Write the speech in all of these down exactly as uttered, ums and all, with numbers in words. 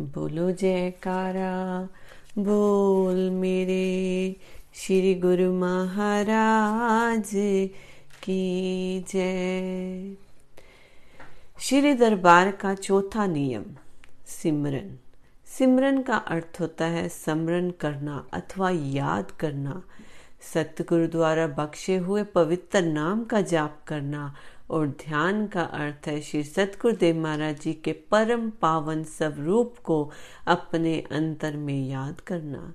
बोलो जयकारा, बोल मेरे श्री गुरु महाराज की जय। श्री दरबार का चौथा नियम सिमरन। सिमरन का अर्थ होता है स्मरण करना अथवा याद करना, सतगुरु द्वारा बख्शे हुए पवित्र नाम का जाप करना। और ध्यान का अर्थ है श्री सतगुरु देव महाराज जी के परम पावन स्वरूप को अपने अंतर में याद करना।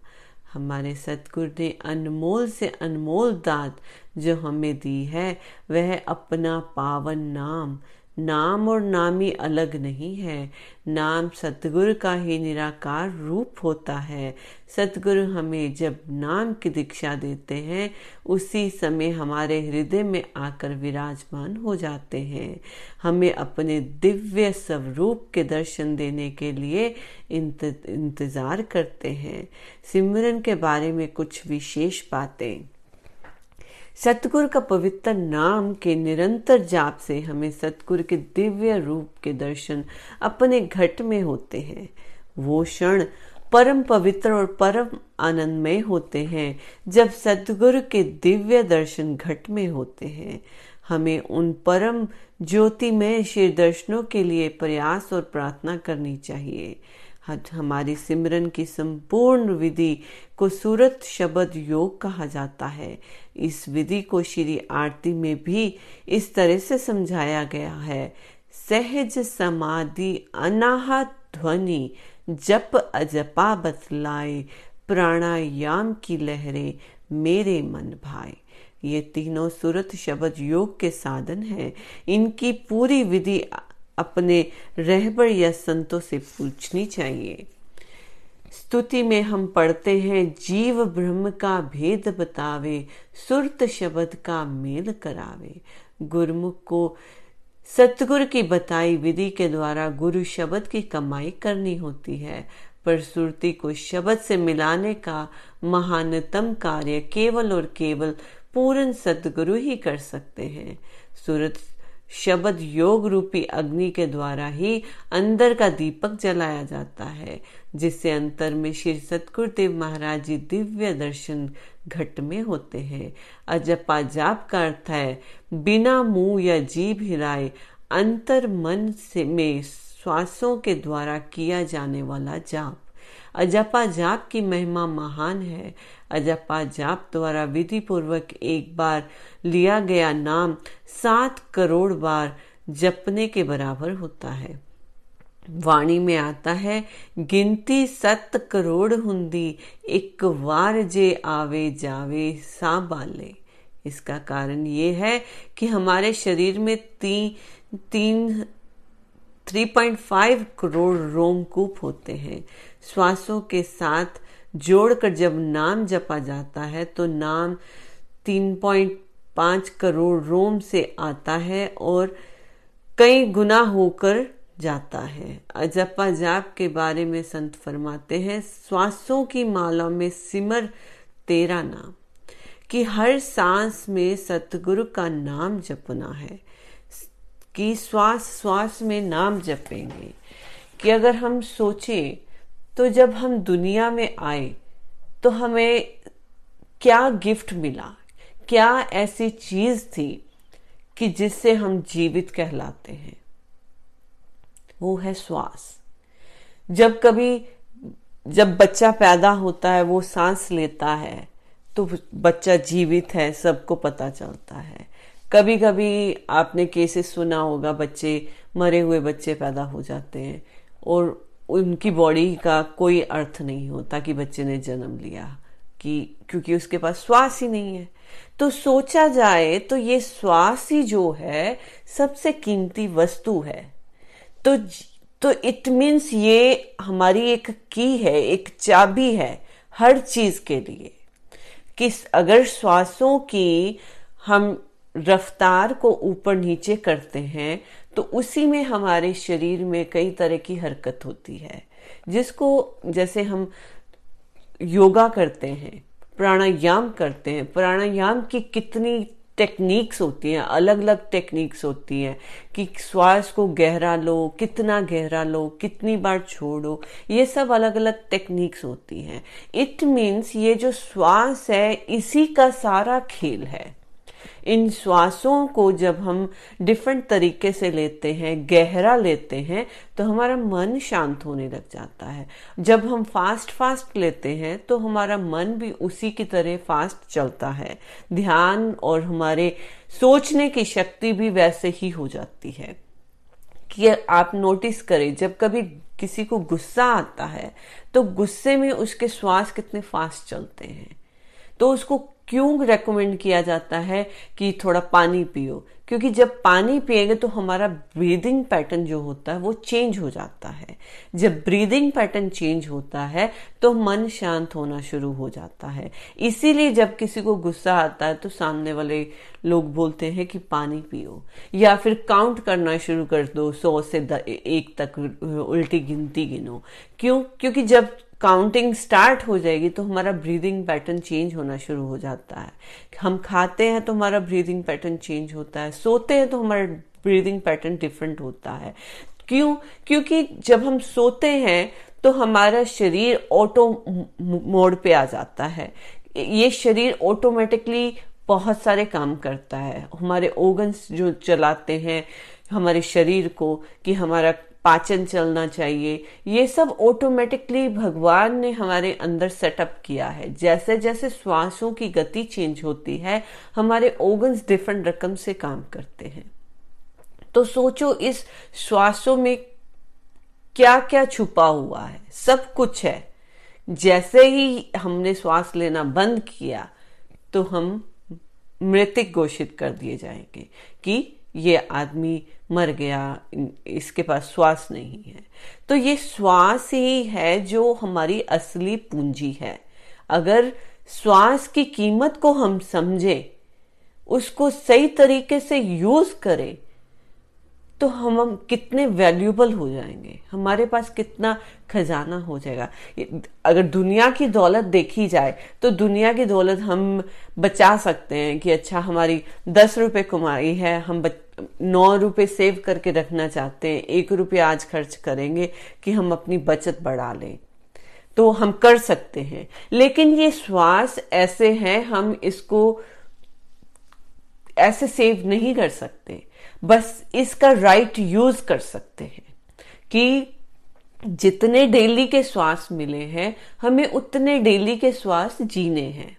हमारे सतगुरु ने अनमोल से अनमोल दात जो हमें दी है वह अपना पावन नाम। नाम और नामी अलग नहीं है, नाम सतगुरु का ही निराकार रूप होता है। सतगुरु हमें जब नाम की दीक्षा देते हैं उसी समय हमारे हृदय में आकर विराजमान हो जाते हैं। हमें अपने दिव्य स्वरूप के दर्शन देने के लिए इंतजार करते हैं। सिमरन के बारे में कुछ विशेष बातें। सतगुरु का पवित्र नाम के निरंतर जाप से हमें सतगुरु के दिव्य रूप के दर्शन अपने घट में होते हैं। वो क्षण परम पवित्र और परम आनंदमय होते हैं जब सतगुरु के दिव्य दर्शन घट में होते हैं। हमें उन परम ज्योतिमय श्री दर्शनों के लिए प्रयास और प्रार्थना करनी चाहिए। हमारी सिमरन की संपूर्ण विधि को सूरत शब्द योग कहा जाता है। इस विधि को श्री आरती में भी इस तरह से समझाया गया है। सहज समाधि अनाहत ध्वनि जप अजपा बतलाए, प्राणायाम की लहरें मेरे मन भाए। ये तीनों सूरत शब्द योग के साधन हैं। इनकी पूरी विधि अपने रहबर या संतों से पूछनी चाहिए। स्तुति में हम पढ़ते हैं, जीव ब्रह्म का भेद बतावे, सुरत शब्द का मेल करावे। गुरुमुख को सतगुरु की बताई विधि के द्वारा गुरु शब्द की कमाई करनी होती है, पर सुरती को शब्द से मिलाने का महानतम कार्य केवल और केवल पूर्ण सतगुरु ही कर सकते हैं। सुरत शब्द योग रूपी अग्नि के द्वारा ही अंदर का दीपक जलाया जाता है, जिससे अंतर में श्री सतगुरु देव महाराज जी दिव्य दर्शन घट में होते हैं। अजपा जाप का अर्थ है बिना मुंह या जीभ हिलाए अंतर मन से में श्वासों के द्वारा किया जाने वाला जाप। अजपा जाप की महिमा महान है। अजपा जाप द्वारा विधि पूर्वक एक बार लिया गया नाम सात करोड़ बार जपने के बराबर होता है। वाणी में आता है, गिनती सत करोड़ हुंदी, एक बार जे आवे जावे सांभाले। इसका कारण ये है कि हमारे शरीर में ती, तीन तीन पॉइंट पाँच करोड़ रोमकूप होते हैं। श्वासों के साथ जोड़कर जब नाम जपा जाता है तो नाम तीन पॉइंट पाँच करोड़ रोम से आता है और कई गुना होकर जाता है। अजपा जाप के बारे में संत फरमाते हैं, श्वासों की माला में सिमर तेरा नाम, कि हर सांस में सतगुरु का नाम जपना है, कि श्वास श्वास में नाम जपेंगे। कि अगर हम सोचें तो जब हम दुनिया में आए तो हमें क्या गिफ्ट मिला, क्या ऐसी चीज थी कि जिससे हम जीवित कहलाते हैं, वो है श्वास। जब कभी जब बच्चा पैदा होता है वो सांस लेता है तो बच्चा जीवित है, सबको पता चलता है। कभी कभी आपने केसेस सुना होगा, बच्चे मरे हुए बच्चे पैदा हो जाते हैं और उनकी बॉडी का कोई अर्थ नहीं होता कि बच्चे ने जन्म लिया, कि क्योंकि उसके पास श्वास ही नहीं है। तो सोचा जाए तो ये श्वास ही जो है सबसे कीमती वस्तु है। तो तो इट मीन्स ये हमारी एक की है, एक चाबी है हर चीज के लिए। किस अगर श्वासों की हम रफ्तार को ऊपर नीचे करते हैं तो उसी में हमारे शरीर में कई तरह की हरकत होती है, जिसको जैसे हम योगा करते हैं, प्राणायाम करते हैं। प्राणायाम की कितनी टेक्निक्स होती हैं, अलग अलग टेक्निक्स होती हैं कि श्वास को गहरा लो, कितना गहरा लो, कितनी बार छोड़ो, ये सब अलग अलग टेक्निक्स होती हैं। इट मीन्स ये जो श्वास है इसी का सारा खेल है। इन श्वासों को जब हम डिफरेंट तरीके से लेते हैं, गहरा लेते हैं, तो हमारा मन शांत होने लग जाता है। जब हम फास्ट फास्ट लेते हैं तो हमारा मन भी उसी की तरह फास्ट चलता है। ध्यान और हमारे सोचने की शक्ति भी वैसे ही हो जाती है। कि आप नोटिस करें, जब कभी किसी को गुस्सा आता है तो गुस्से में उसके श्वास कितने फास्ट चलते हैं। तो उसको क्यों रेकमेंड किया जाता है कि थोड़ा पानी पियो, क्योंकि जब पानी पिएंगे तो हमारा ब्रीदिंग पैटर्न जो होता है वो चेंज हो जाता है। जब ब्रीदिंग पैटर्न चेंज होता है तो मन शांत होना शुरू हो जाता है। इसीलिए जब किसी को गुस्सा आता है तो सामने वाले लोग बोलते हैं कि पानी पियो, या फिर काउंट करना शुरू कर दो, सौ से एक तक उल्टी गिनती गिनो। क्यों? क्योंकि जब काउंटिंग स्टार्ट हो जाएगी तो हमारा ब्रीदिंग पैटर्न चेंज होना शुरू हो जाता है। हम खाते हैं तो हमारा ब्रीदिंग पैटर्न चेंज होता है, सोते हैं तो हमारा ब्रीदिंग पैटर्न डिफरेंट होता है। क्यों? क्योंकि जब हम सोते हैं तो हमारा शरीर ऑटो मोड पे आ जाता है। ये शरीर ऑटोमेटिकली बहुत सारे काम करता है। हमारे ऑर्गन्स जो चलाते हैं हमारे शरीर को, कि हमारा पाचन चलना चाहिए, ये सब ऑटोमेटिकली भगवान ने हमारे अंदर सेटअप किया है। जैसे जैसे श्वासों की गति चेंज होती है हमारे ऑर्गन्स डिफरेंट रकम से काम करते हैं। तो सोचो इस श्वासों में क्या क्या छुपा हुआ है, सब कुछ है। जैसे ही हमने श्वास लेना बंद किया तो हम मृतिक घोषित कर दिए जाएंगे कि ये आदमी मर गया, इसके पास श्वास नहीं है। तो ये श्वास ही है जो हमारी असली पूंजी है। अगर श्वास की कीमत को हम समझें, उसको सही तरीके से यूज करें, तो हम, हम कितने वैल्यूबल हो जाएंगे, हमारे पास कितना खजाना हो जाएगा। अगर दुनिया की दौलत देखी जाए तो दुनिया की दौलत हम बचा सकते हैं कि अच्छा हमारी दस रुपए कमाई है, हम बच, नौ रुपए सेव करके रखना चाहते हैं, एक रुपये आज खर्च करेंगे कि हम अपनी बचत बढ़ा लें, तो हम कर सकते हैं। लेकिन ये श्वास ऐसे है, हम इसको ऐसे सेव नहीं कर सकते, बस इसका राइट यूज कर सकते हैं कि जितने डेली के श्वास मिले हैं हमें उतने डेली के श्वास जीने हैं।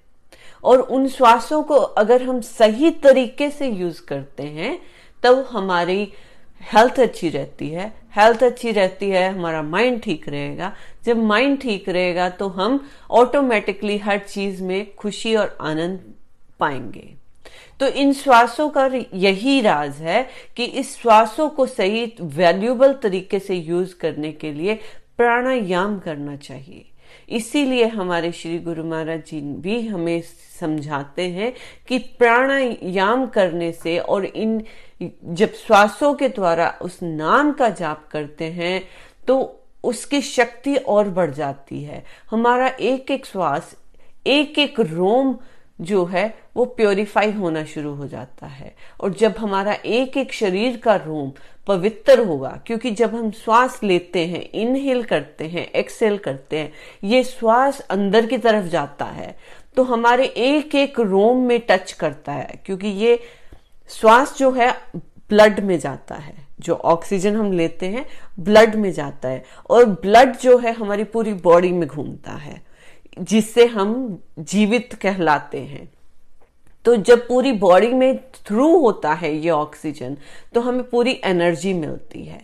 और उन श्वासों को अगर हम सही तरीके से यूज करते हैं तब हमारी हेल्थ अच्छी रहती है। हेल्थ अच्छी रहती है, हमारा माइंड ठीक रहेगा। जब माइंड ठीक रहेगा तो हम ऑटोमेटिकली हर चीज में खुशी और आनंद पाएंगे। तो इन श्वासों का यही राज है कि इस श्वासों को सही वैल्यूबल तरीके से यूज करने के लिए प्राणायाम करना चाहिए। इसीलिए हमारे श्री गुरु महाराज जी भी हमें समझाते हैं कि प्राणायाम करने से और इन जब श्वासों के द्वारा उस नाम का जाप करते हैं तो उसकी शक्ति और बढ़ जाती है। हमारा एक एक श्वास, एक एक रोम जो है वो प्योरीफाई होना शुरू हो जाता है। और जब हमारा एक एक शरीर का रोम पवित्र होगा, क्योंकि जब हम श्वास लेते हैं, इनहेल करते हैं, एक्सहेल करते हैं, ये श्वास अंदर की तरफ जाता है तो हमारे एक एक रोम में टच करता है, क्योंकि ये श्वास जो है ब्लड में जाता है। जो ऑक्सीजन हम लेते हैं ब्लड में जाता है और ब्लड जो है हमारी पूरी बॉडी में घूमता है, जिससे हम जीवित कहलाते हैं। तो जब पूरी बॉडी में थ्रू होता है ये ऑक्सीजन तो हमें पूरी एनर्जी मिलती है।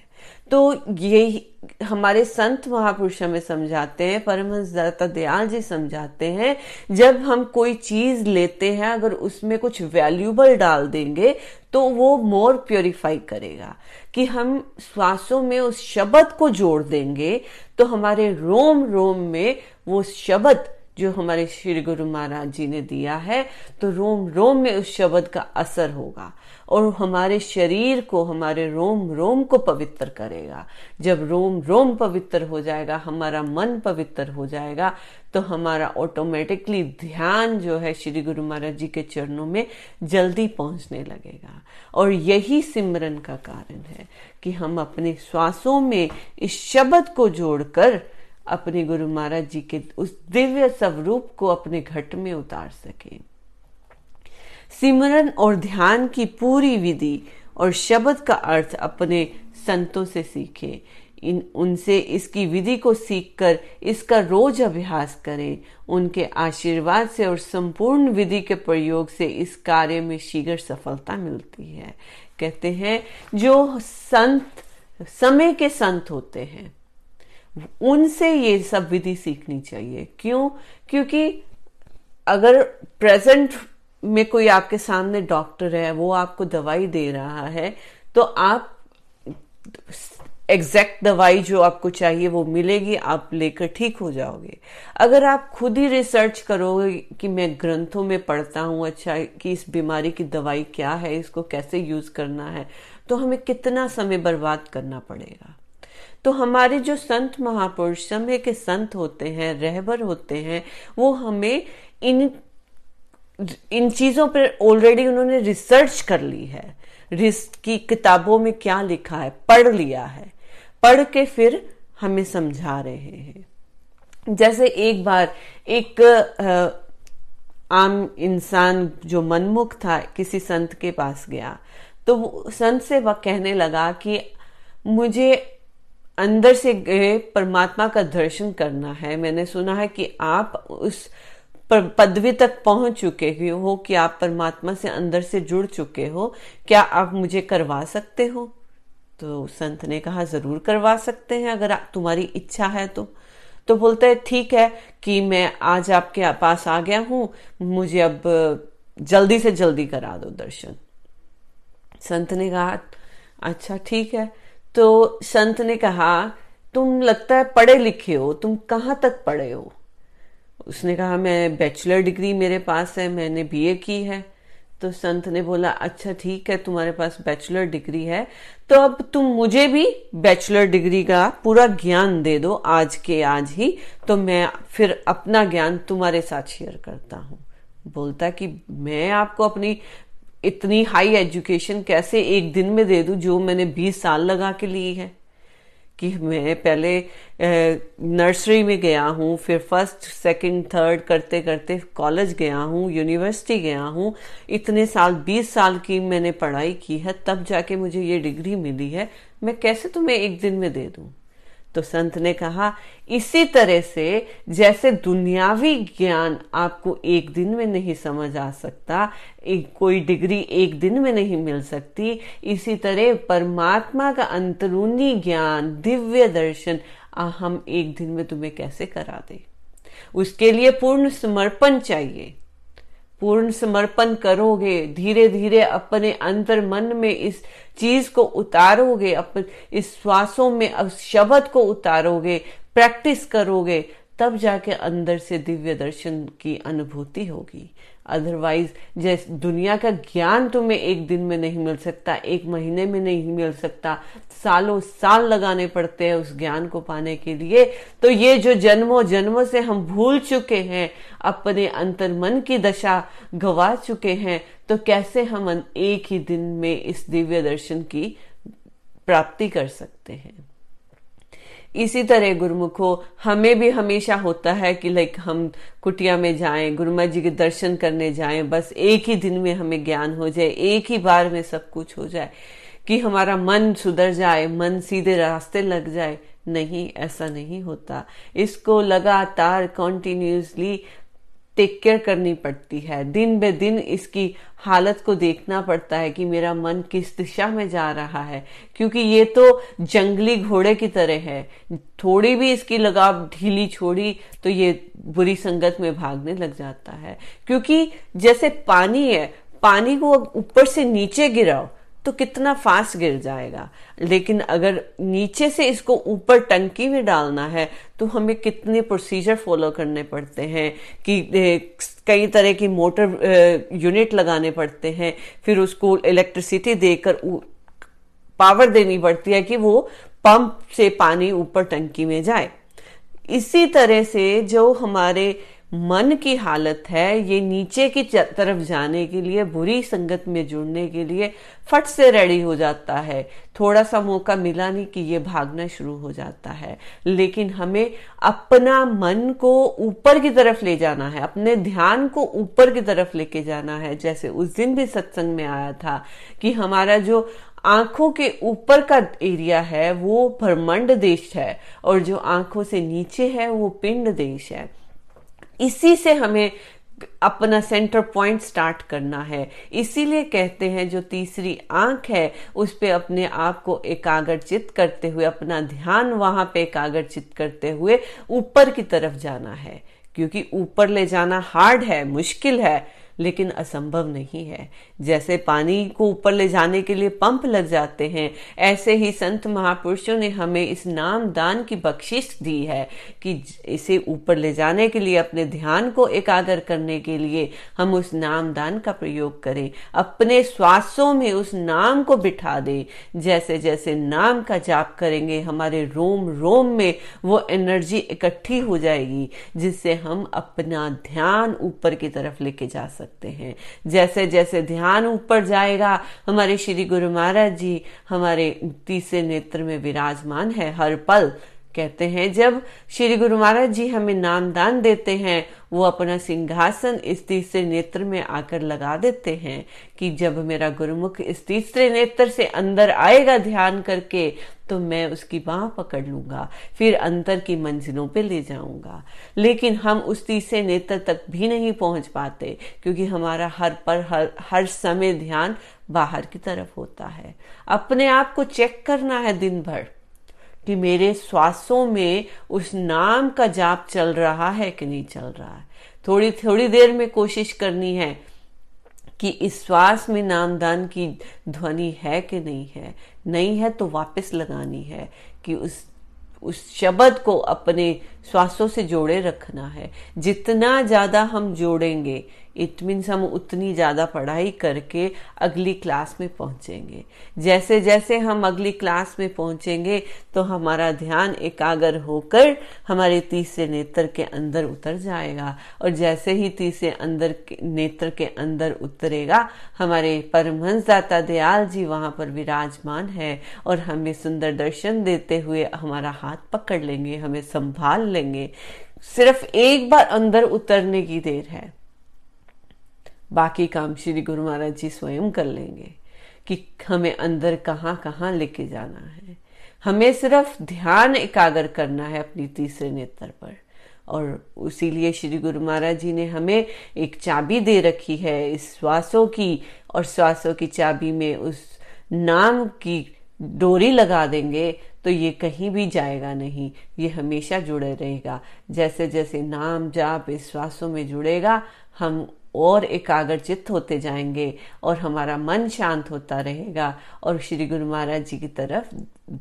तो ये हमारे संत महापुरुष हमें समझाते हैं, परमहंस दाता दयाल जी समझाते हैं, जब हम कोई चीज लेते हैं अगर उसमें कुछ वैल्यूबल डाल देंगे तो वो मोर प्योरीफाई करेगा। कि हम श्वासों में उस शब्द को जोड़ देंगे तो हमारे रोम रोम में वो शब्द जो हमारे श्री गुरु महाराज जी ने दिया है, तो रोम रोम में उस शब्द का असर होगा और हमारे शरीर को, हमारे रोम रोम को पवित्र करेगा। जब रोम रोम पवित्र हो जाएगा, हमारा मन पवित्र हो जाएगा, तो हमारा ऑटोमेटिकली ध्यान जो है श्री गुरु महाराज जी के चरणों में जल्दी पहुंचने लगेगा। और यही सिमरन का कारण है कि हम अपने श्वासों में इस शब्द को जोड़कर अपने गुरु महाराज जी के उस दिव्य स्वरूप को अपने घट में उतार सके। सिमरन और ध्यान की पूरी विधि और शब्द का अर्थ अपने संतों से सीखे, इन उनसे इसकी विधि को सीखकर इसका रोज अभ्यास करें। उनके आशीर्वाद से और संपूर्ण विधि के प्रयोग से इस कार्य में शीघ्र सफलता मिलती है। कहते हैं जो संत, समय के संत होते हैं, उनसे ये सब विधि सीखनी चाहिए। क्यों? क्योंकि अगर प्रेजेंट में कोई आपके सामने डॉक्टर है, वो आपको दवाई दे रहा है, तो आप एग्जैक्ट दवाई जो आपको चाहिए वो मिलेगी, आप लेकर ठीक हो जाओगे। अगर आप खुद ही रिसर्च करोगे कि मैं ग्रंथों में पढ़ता हूँ अच्छा कि इस बीमारी की दवाई क्या है, इसको कैसे यूज करना है, तो हमें कितना समय बर्बाद करना पड़ेगा। तो हमारे जो संत महापुरुष समय के संत होते हैं, रहबर होते हैं, वो हमें इन इन चीजों पर ऑलरेडी उन्होंने रिसर्च कर ली है, रिस की किताबों में क्या लिखा है पढ़ लिया है, पढ़ के फिर हमें समझा रहे हैं। जैसे एक बार एक आम इंसान जो मनमुख था किसी संत के पास गया, तो वो संत से वह कहने लगा कि मुझे अंदर से गए परमात्मा का दर्शन करना है, मैंने सुना है कि आप उस पर पदवी तक पहुंच चुके हो कि आप परमात्मा से अंदर से जुड़ चुके हो, क्या आप मुझे करवा सकते हो? तो संत ने कहा जरूर करवा सकते हैं अगर तुम्हारी इच्छा है तो। तो बोलते हैं ठीक है कि मैं आज आपके पास आ गया हूं, मुझे अब जल्दी से जल्दी करा दो दर्शन। संत ने कहा अच्छा ठीक है। तो संत ने कहा तुम लगता है पढ़े लिखे हो, तुम कहाँ तक पढ़े हो? उसने कहा मैं बैचलर डिग्री मेरे पास है, मैंने बीए की है। तो संत ने बोला अच्छा ठीक है, तुम्हारे पास बैचलर डिग्री है, तो अब तुम मुझे भी बैचलर डिग्री का पूरा ज्ञान दे दो आज के आज ही, तो मैं फिर अपना ज्ञान तुम्हारे साथ शेयर करता हूँ। बोलता कि मैं आपको अपनी इतनी हाई एजुकेशन कैसे एक दिन में दे दूं जो मैंने बीस साल लगा के ली है, कि मैं पहले नर्सरी में गया हूँ, फिर फर्स्ट सेकंड थर्ड करते करते कॉलेज गया हूँ, यूनिवर्सिटी गया हूँ, इतने साल बीस साल की मैंने पढ़ाई की है, तब जाके मुझे ये डिग्री मिली है, मैं कैसे तुम्हें एक दिन में दे दूँ? तो संत ने कहा इसी तरह से जैसे दुनियावी ज्ञान आपको एक दिन में नहीं समझ आ सकता, एक कोई डिग्री एक दिन में नहीं मिल सकती, इसी तरह परमात्मा का अंतरूनी ज्ञान दिव्य दर्शन हम एक दिन में तुम्हें कैसे करा दे। उसके लिए पूर्ण समर्पण चाहिए। पूर्ण समर्पण करोगे, धीरे धीरे अपने अंतर मन में इस चीज को उतारोगे, अपने इस श्वासों में इस शब्द को उतारोगे, प्रैक्टिस करोगे, तब जाके अंदर से दिव्य दर्शन की अनुभूति होगी। अदरवाइज जैसे दुनिया का ज्ञान तुम्हें एक दिन में नहीं मिल सकता, एक महीने में नहीं मिल सकता, सालों साल लगाने पड़ते हैं उस ज्ञान को पाने के लिए। तो ये जो जन्मों जन्मों से हम भूल चुके हैं, अपने अंतर्मन की दशा गवा चुके हैं, तो कैसे हम एक ही दिन में इस दिव्य दर्शन की प्राप्ति कर सकते हैं? इसी तरह गुरुमुखों हमें भी हमेशा होता है कि लाइक हम कुटिया में जाएं, गुरु महाराज जी के दर्शन करने जाएं, बस एक ही दिन में हमें ज्ञान हो जाए, एक ही बार में सब कुछ हो जाए, कि हमारा मन सुधर जाए, मन सीधे रास्ते लग जाए। नहीं, ऐसा नहीं होता। इसको लगातार कॉन्टिन्यूसली टेक केयर करनी पड़ती है। दिन बे दिन इसकी हालत को देखना पड़ता है कि मेरा मन किस दिशा में जा रहा है, क्योंकि ये तो जंगली घोड़े की तरह है, थोड़ी भी इसकी लगाम ढीली छोड़ी तो ये बुरी संगत में भागने लग जाता है। क्योंकि जैसे पानी है, पानी को ऊपर से नीचे गिराओ तो कितना फास्ट गिर जाएगा। लेकिन अगर नीचे से इसको ऊपर टंकी में डालना है तो हमें कितने प्रोसीजर फॉलो करने पड़ते हैं कि कई तरह की मोटर यूनिट लगाने पड़ते हैं, फिर उसको इलेक्ट्रिसिटी देकर पावर देनी पड़ती है कि वो पंप से पानी ऊपर टंकी में जाए। इसी तरह से जो हमारे मन की हालत है, ये नीचे की तरफ जाने के लिए, बुरी संगत में जुड़ने के लिए फट से रेडी हो जाता है। थोड़ा सा मौका मिला नहीं कि ये भागना शुरू हो जाता है। लेकिन हमें अपना मन को ऊपर की तरफ ले जाना है, अपने ध्यान को ऊपर की तरफ लेके जाना है। जैसे उस दिन भी सत्संग में आया था कि हमारा जो आंखों के ऊपर का एरिया है वो ब्रह्मांड देश है और जो आंखों से नीचे है वो पिंड देश है। इसी से हमें अपना सेंटर पॉइंट स्टार्ट करना है। इसीलिए कहते हैं जो तीसरी आंख है उस पे अपने आप को एकाग्रचित करते हुए, अपना ध्यान वहां पे एकाग्रचित करते हुए ऊपर की तरफ जाना है, क्योंकि ऊपर ले जाना हार्ड है, मुश्किल है, लेकिन असंभव नहीं है। जैसे पानी को ऊपर ले जाने के लिए पंप लग जाते हैं, ऐसे ही संत महापुरुषों ने हमें इस नाम दान की बख्शिश दी है कि इसे ऊपर ले जाने के लिए, अपने ध्यान को एकाग्र करने के लिए हम उस नाम दान का प्रयोग करें, अपने श्वासों में उस नाम को बिठा दें। जैसे जैसे नाम का जाप करेंगे हमारे रोम रोम में वो एनर्जी इकट्ठी हो जाएगी, जिससे हम अपना ध्यान ऊपर की तरफ लेके जा सकते हैं। जैसे जैसे ध्यान ऊपर जाएगा, हमारे श्री गुरु महाराज जी हमारे तीसरे नेत्र में विराजमान है हर पल। कहते हैं जब श्री गुरु महाराज जी हमें नामदान देते हैं, वो अपना सिंहासन इस तीसरे नेत्र में आकर लगा देते हैं कि जब मेरा गुरुमुख इस तीसरे नेत्र से अंदर आएगा ध्यान करके, तो मैं उसकी बांह पकड़ लूंगा, फिर अंतर की मंजिलों पे ले जाऊंगा। लेकिन हम उस तीसरे नेत्र तक भी नहीं पहुंच पाते, क्योंकि हमारा हर पर हर हर समय ध्यान बाहर की तरफ होता है। अपने आप को चेक करना है दिन भर कि मेरे श्वासों में उस नाम का जाप चल रहा है कि नहीं चल रहा है। थोड़ी थोड़ी देर में कोशिश करनी है कि इस श्वास में नामदान की ध्वनि है कि नहीं है, नहीं है तो वापस लगानी है कि उस उस शब्द को अपने श्वासों से जोड़े रखना है। जितना ज्यादा हम जोड़ेंगे, इट मीन्स हम उतनी ज्यादा पढ़ाई करके अगली क्लास में पहुंचेंगे। जैसे जैसे हम अगली क्लास में पहुंचेंगे तो हमारा ध्यान एकाग्र होकर हमारे तीसरे नेत्र के अंदर उतर जाएगा, और जैसे ही तीसरे अंदर नेत्र के अंदर उतरेगा, हमारे परमहंस दाता दयाल जी वहां पर विराजमान है और हमें सुंदर दर्शन देते हुए हमारा हाथ पकड़ लेंगे, हमें संभाल लेंगे। सिर्फ एक बार अंदर उतरने की देर है, बाकी काम श्री गुरु महाराज जी स्वयं कर लेंगे कि हमें अंदर कहाँ कहाँ लेके जाना है। हमें सिर्फ ध्यान एकाग्र करना है अपनी तीसरे नेत्र पर, और उसीलिए श्री गुरु महाराज जी ने हमें एक चाबी दे रखी है इस श्वासों की, और श्वासों की चाबी में उस नाम की डोरी लगा देंगे तो ये कहीं भी जाएगा नहीं, ये हमेशा जुड़े रहेगा। जैसे जैसे नाम जाप इस श्वासों में जुड़ेगा, हम और एकाग्रचित होते जाएंगे और हमारा मन शांत होता रहेगा और श्री गुरु महाराज जी की तरफ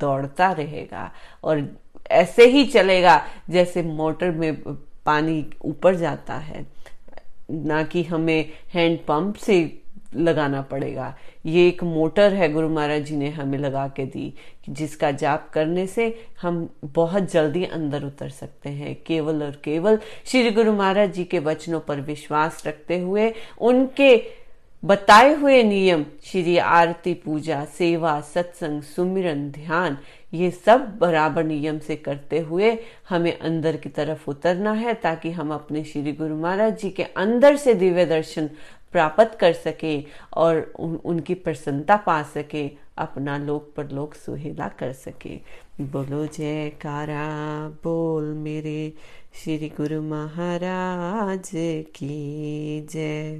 दौड़ता रहेगा। और ऐसे ही चलेगा जैसे मोटर में पानी ऊपर जाता है, ना कि हमें हैंड पंप से लगाना पड़ेगा। ये एक मोटर है गुरु महाराज जी ने हमें लगा के दी, जिसका जाप करने से हम बहुत जल्दी अंदर उतर सकते हैं। केवल और केवल श्री गुरु महाराज जी के वचनों पर विश्वास रखते हुए, उनके बताए हुए नियम, श्री आरती, पूजा, सेवा, सत्संग, सुमिरन, ध्यान, ये सब बराबर नियम से करते हुए हमें अंदर की तरफ उतरना है, ताकि हम अपने श्री गुरु महाराज जी के अंदर से दिव्य दर्शन प्राप्त कर सके और उन, उनकी प्रसन्नता पा सके, अपना लोक परलोक सुहेला कर सके। बोलो जयकारा, बोल मेरे श्री गुरु महाराज की जय।